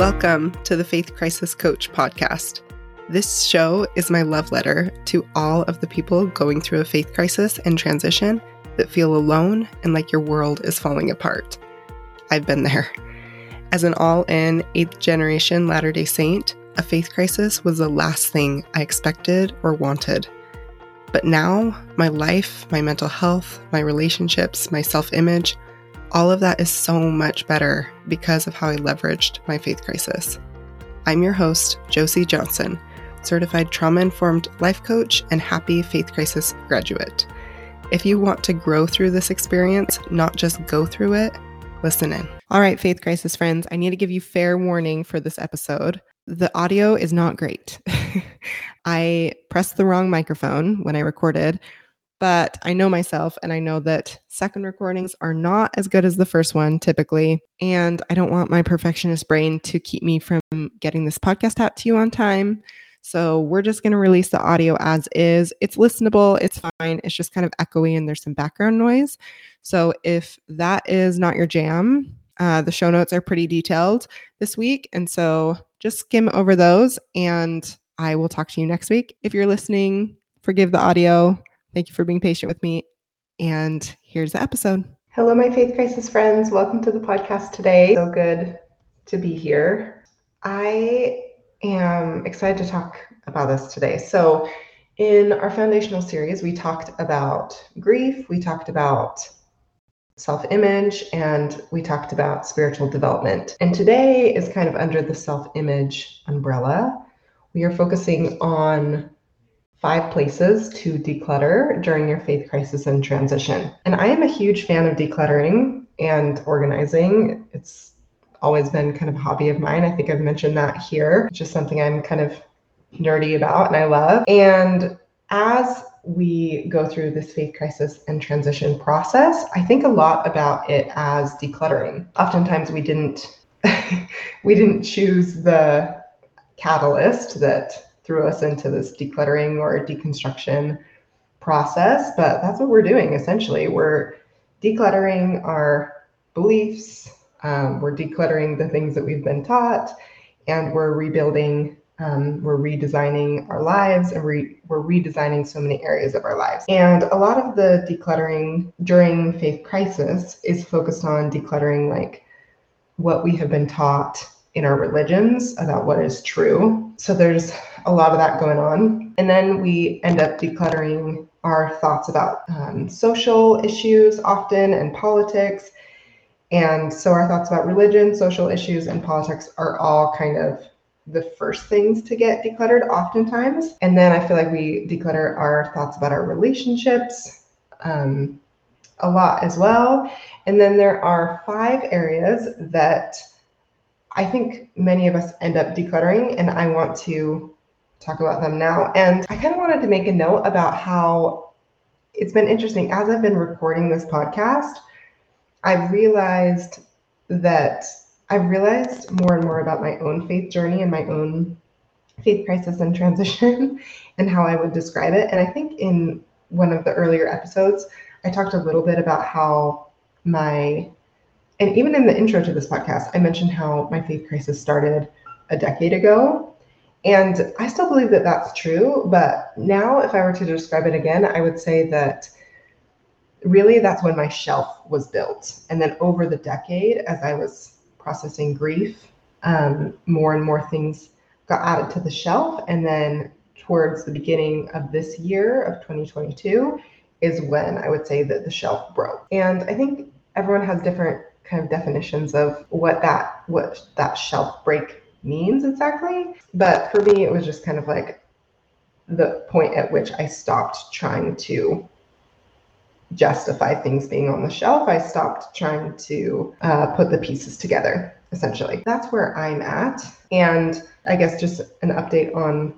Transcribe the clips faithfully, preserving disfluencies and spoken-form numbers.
Welcome to the Faith Crisis Coach podcast. This show is my love letter to all of the people going through a faith crisis and transition that feel alone and like your world is falling apart. I've been there. As an all-in eighth generation Latter-day Saint, a faith crisis was the last thing I expected or wanted. But now, my life, my mental health, my relationships, my self-image, all of that is so much better because of how I leveraged my faith crisis. I'm your host, Josie Johnson, certified trauma-informed life coach and happy faith crisis graduate. If you want to grow through this experience, not just go through it, listen in. All right, faith crisis friends, I need to give you fair warning for this episode. The audio is not great. I pressed the wrong microphone when I recorded, but I know myself and I know that second recordings are not as good as the first one typically. And I don't want my perfectionist brain to keep me from getting this podcast out to you on time. So we're just going to release the audio as is. It's listenable. It's fine. It's just kind of echoey and there's some background noise. So if that is not your jam, uh, the show notes are pretty detailed this week. And so just skim over those and I will talk to you next week. If you're listening, forgive the audio. Thank you for being patient with me. And here's the episode. Hello, my faith crisis friends. Welcome to the podcast today. So good to be here. I am excited to talk about this today. So in our foundational series, we talked about grief, we talked about self-image, and we talked about spiritual development. And today is kind of under the self-image umbrella. We are focusing on five places to declutter during your faith crisis and transition. And I am a huge fan of decluttering and organizing. It's always been kind of a hobby of mine. I think I've mentioned that here, just something I'm kind of nerdy about and I love. And as we go through this faith crisis and transition process, I think a lot about it as decluttering. Oftentimes we didn't, we didn't choose the catalyst that threw us into this decluttering or deconstruction process, but that's what we're doing essentially. We're decluttering our beliefs, um, we're decluttering the things that we've been taught, and we're rebuilding, um, we're redesigning our lives, and re- we're redesigning so many areas of our lives. And a lot of the decluttering during faith crisis is focused on decluttering like what we have been taught in our religions about what is true. So there's a lot of that going on. And then we end up decluttering our thoughts about um, social issues often and politics. And so our thoughts about religion, social issues, and politics are all kind of the first things to get decluttered oftentimes. And then I feel like we declutter our thoughts about our relationships um, a lot as well. And then there are five areas that I think many of us end up decluttering, and I want to talk about them now. And I kind of wanted to make a note about how it's been interesting. As I've been recording this podcast, I've realized that I've realized more and more about my own faith journey and my own faith crisis and transition and how I would describe it. And I think in one of the earlier episodes, I talked a little bit about how my And even in the intro to this podcast, I mentioned how my faith crisis started a decade ago. And I still believe that that's true. But now if I were to describe it again, I would say that really that's when my shelf was built. And then over the decade, as I was processing grief, um, more and more things got added to the shelf. And then towards the beginning of this year of twenty twenty-two is when I would say that the shelf broke. And I think everyone has different kind of definitions of what that what that shelf break means exactly. But for me, it was just kind of like the point at which I stopped trying to justify things being on the shelf. I stopped trying to uh, put the pieces together, essentially. That's where I'm at. And I guess just an update on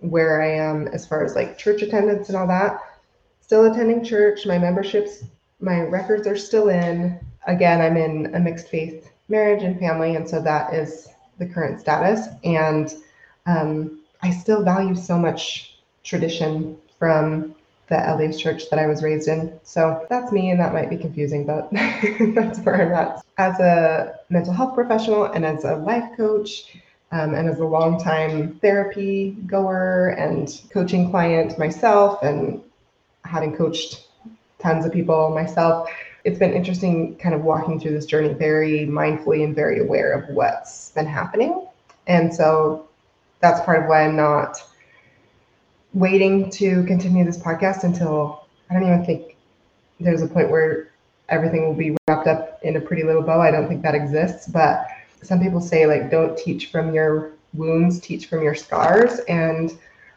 where I am as far as like church attendance and all that. Still attending church, my memberships, my records are still in. Again, I'm in a mixed faith marriage and family, and so that is the current status. And um, I still value so much tradition from the L D S church that I was raised in. So that's me, and that might be confusing, but that's where I'm at. As a mental health professional and as a life coach, Um, and as a longtime therapy goer and coaching client myself, and having coached tons of people myself, it's been interesting kind of walking through this journey very mindfully and very aware of what's been happening. And so that's part of why I'm not waiting to continue this podcast until, I don't even think there's a point where everything will be wrapped up in a pretty little bow. I don't think that exists, but some people say, like, don't teach from your wounds, teach from your scars. And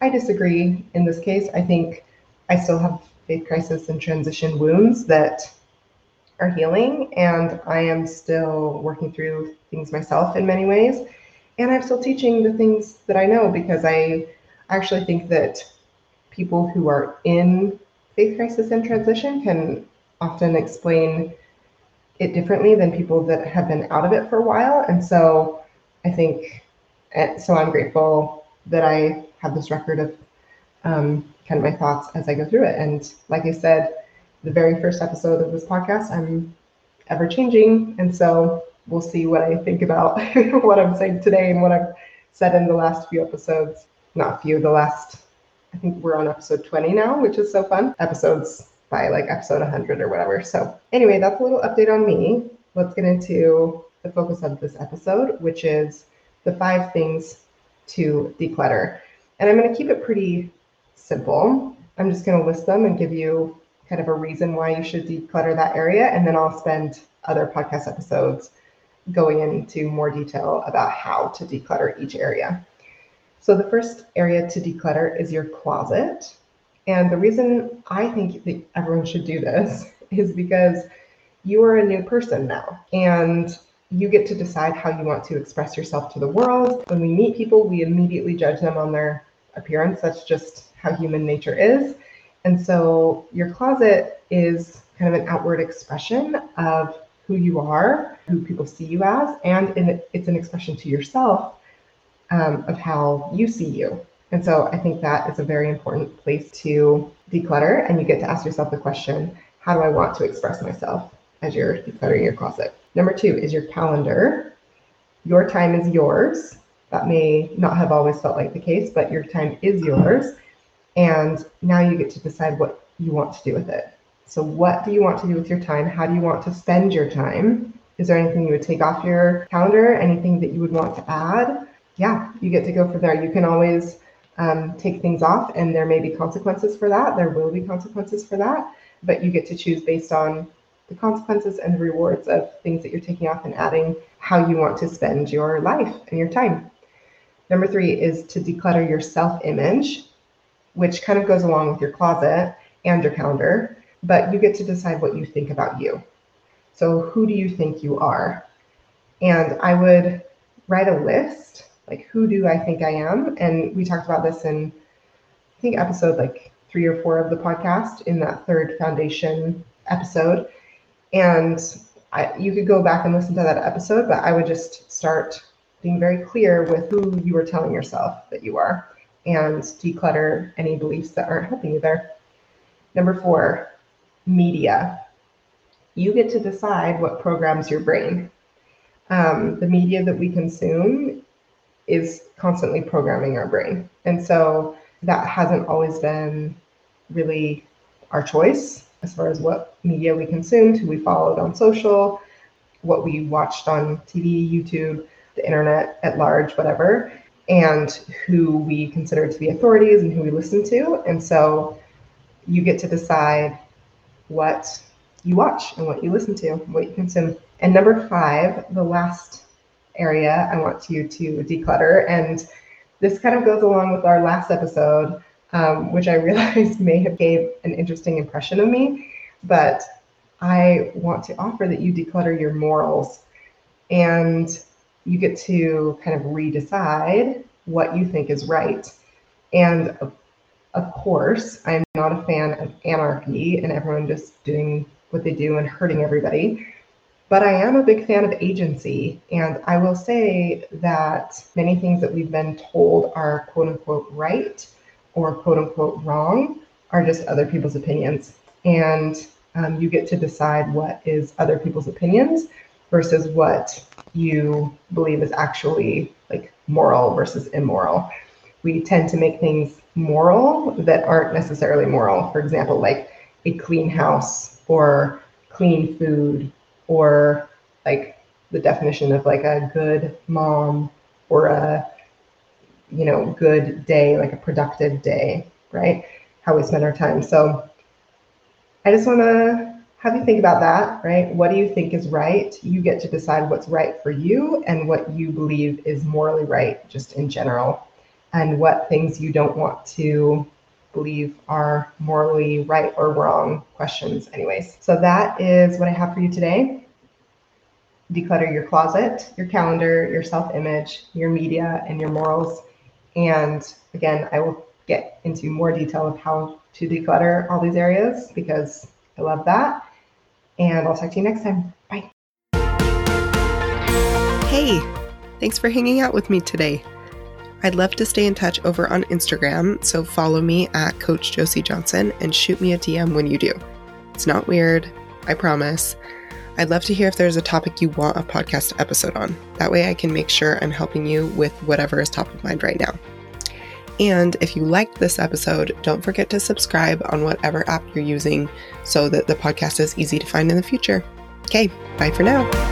I disagree in this case. I think I still have faith crisis and transition wounds that are healing. And I am still working through things myself in many ways. And I'm still teaching the things that I know, because I actually think that people who are in faith crisis and transition can often explain it differently than people that have been out of it for a while. And so I think, so I'm grateful that I have this record of um, kind of my thoughts as I go through it. And like I said, the very first episode of this podcast, I'm ever changing. And so we'll see what I think about what I'm saying today and what I've said in the last few episodes, not few, the last, I think we're on episode twenty now, which is so fun. Episodes by like episode one hundred or whatever. So anyway, that's a little update on me. Let's get into the focus of this episode, which is the five things to declutter. And I'm going to keep it pretty simple. I'm just going to list them and give you kind of a reason why you should declutter that area. And then I'll spend other podcast episodes going into more detail about how to declutter each area. So the first area to declutter is your closet. And the reason I think that everyone should do this is because you are a new person now, and you get to decide how you want to express yourself to the world. When we meet people, we immediately judge them on their appearance. That's just how human nature is. And so your closet is kind of an outward expression of who you are, who people see you as, and it's an expression to yourself um, of how you see you. And so I think that is a very important place to declutter, and you get to ask yourself the question, how do I want to express myself, as you're decluttering your closet? Number two is your calendar. Your time is yours. That may not have always felt like the case, but your time is yours. And now you get to decide what you want to do with it. So what do you want to do with your time? How do you want to spend your time? Is there anything you would take off your calendar? Anything that you would want to add? Yeah, you get to go from there. You can always Um, take things off, and there may be consequences for that. There will be consequences for that, but you get to choose based on the consequences and the rewards of things that you're taking off and adding, how you want to spend your life and your time. Number three is to declutter your self-image, which kind of goes along with your closet and your calendar, but you get to decide what you think about you. So who do you think you are? And I would write a list, like, who do I think I am? And we talked about this in, I think, episode like three or four of the podcast, in that third foundation episode. And I, you could go back and listen to that episode, but I would just start being very clear with who you are telling yourself that you are, and declutter any beliefs that aren't helping you there. Number four, media. You get to decide what programs your brain. Um, the media that we consume is constantly programming our brain. And so that hasn't always been really our choice as far as what media we consumed, who we followed on social, what we watched on T V, YouTube, the internet at large, whatever, and who we consider to be authorities and who we listen to. And so you get to decide what you watch and what you listen to, what you consume. And number five, the last area I want you to declutter, and this kind of goes along with our last episode, um, which I realized may have gave an interesting impression of me, but I want to offer that you declutter your morals, and you get to kind of redecide what you think is right. And of, of course, I'm not a fan of anarchy and everyone just doing what they do and hurting everybody. But I am a big fan of agency, and I will say that many things that we've been told are quote unquote right or quote unquote wrong are just other people's opinions. And um, you get to decide what is other people's opinions versus what you believe is actually like moral versus immoral. We tend to make things moral that aren't necessarily moral. For example, like a clean house or clean food, or like the definition of like a good mom or a, you know, good day, like a productive day, right? How we spend our time. So I just want to have you think about that, right? What do you think is right? You get to decide what's right for you and what you believe is morally right, just in general, and what things you don't want to believe are morally right or wrong questions anyways. So that is what I have for you today. Declutter your closet, your calendar, your self-image, your media, and your morals. And again, I will get into more detail of how to declutter all these areas because I love that. And I'll talk to you next time. Bye. Hey, thanks for hanging out with me today. I'd love to stay in touch over on Instagram, so follow me at Coach Josie Johnson and shoot me a D M when you do. It's not weird, I promise. I'd love to hear if there's a topic you want a podcast episode on. That way I can make sure I'm helping you with whatever is top of mind right now. And if you liked this episode, don't forget to subscribe on whatever app you're using so that the podcast is easy to find in the future. Okay, bye for now.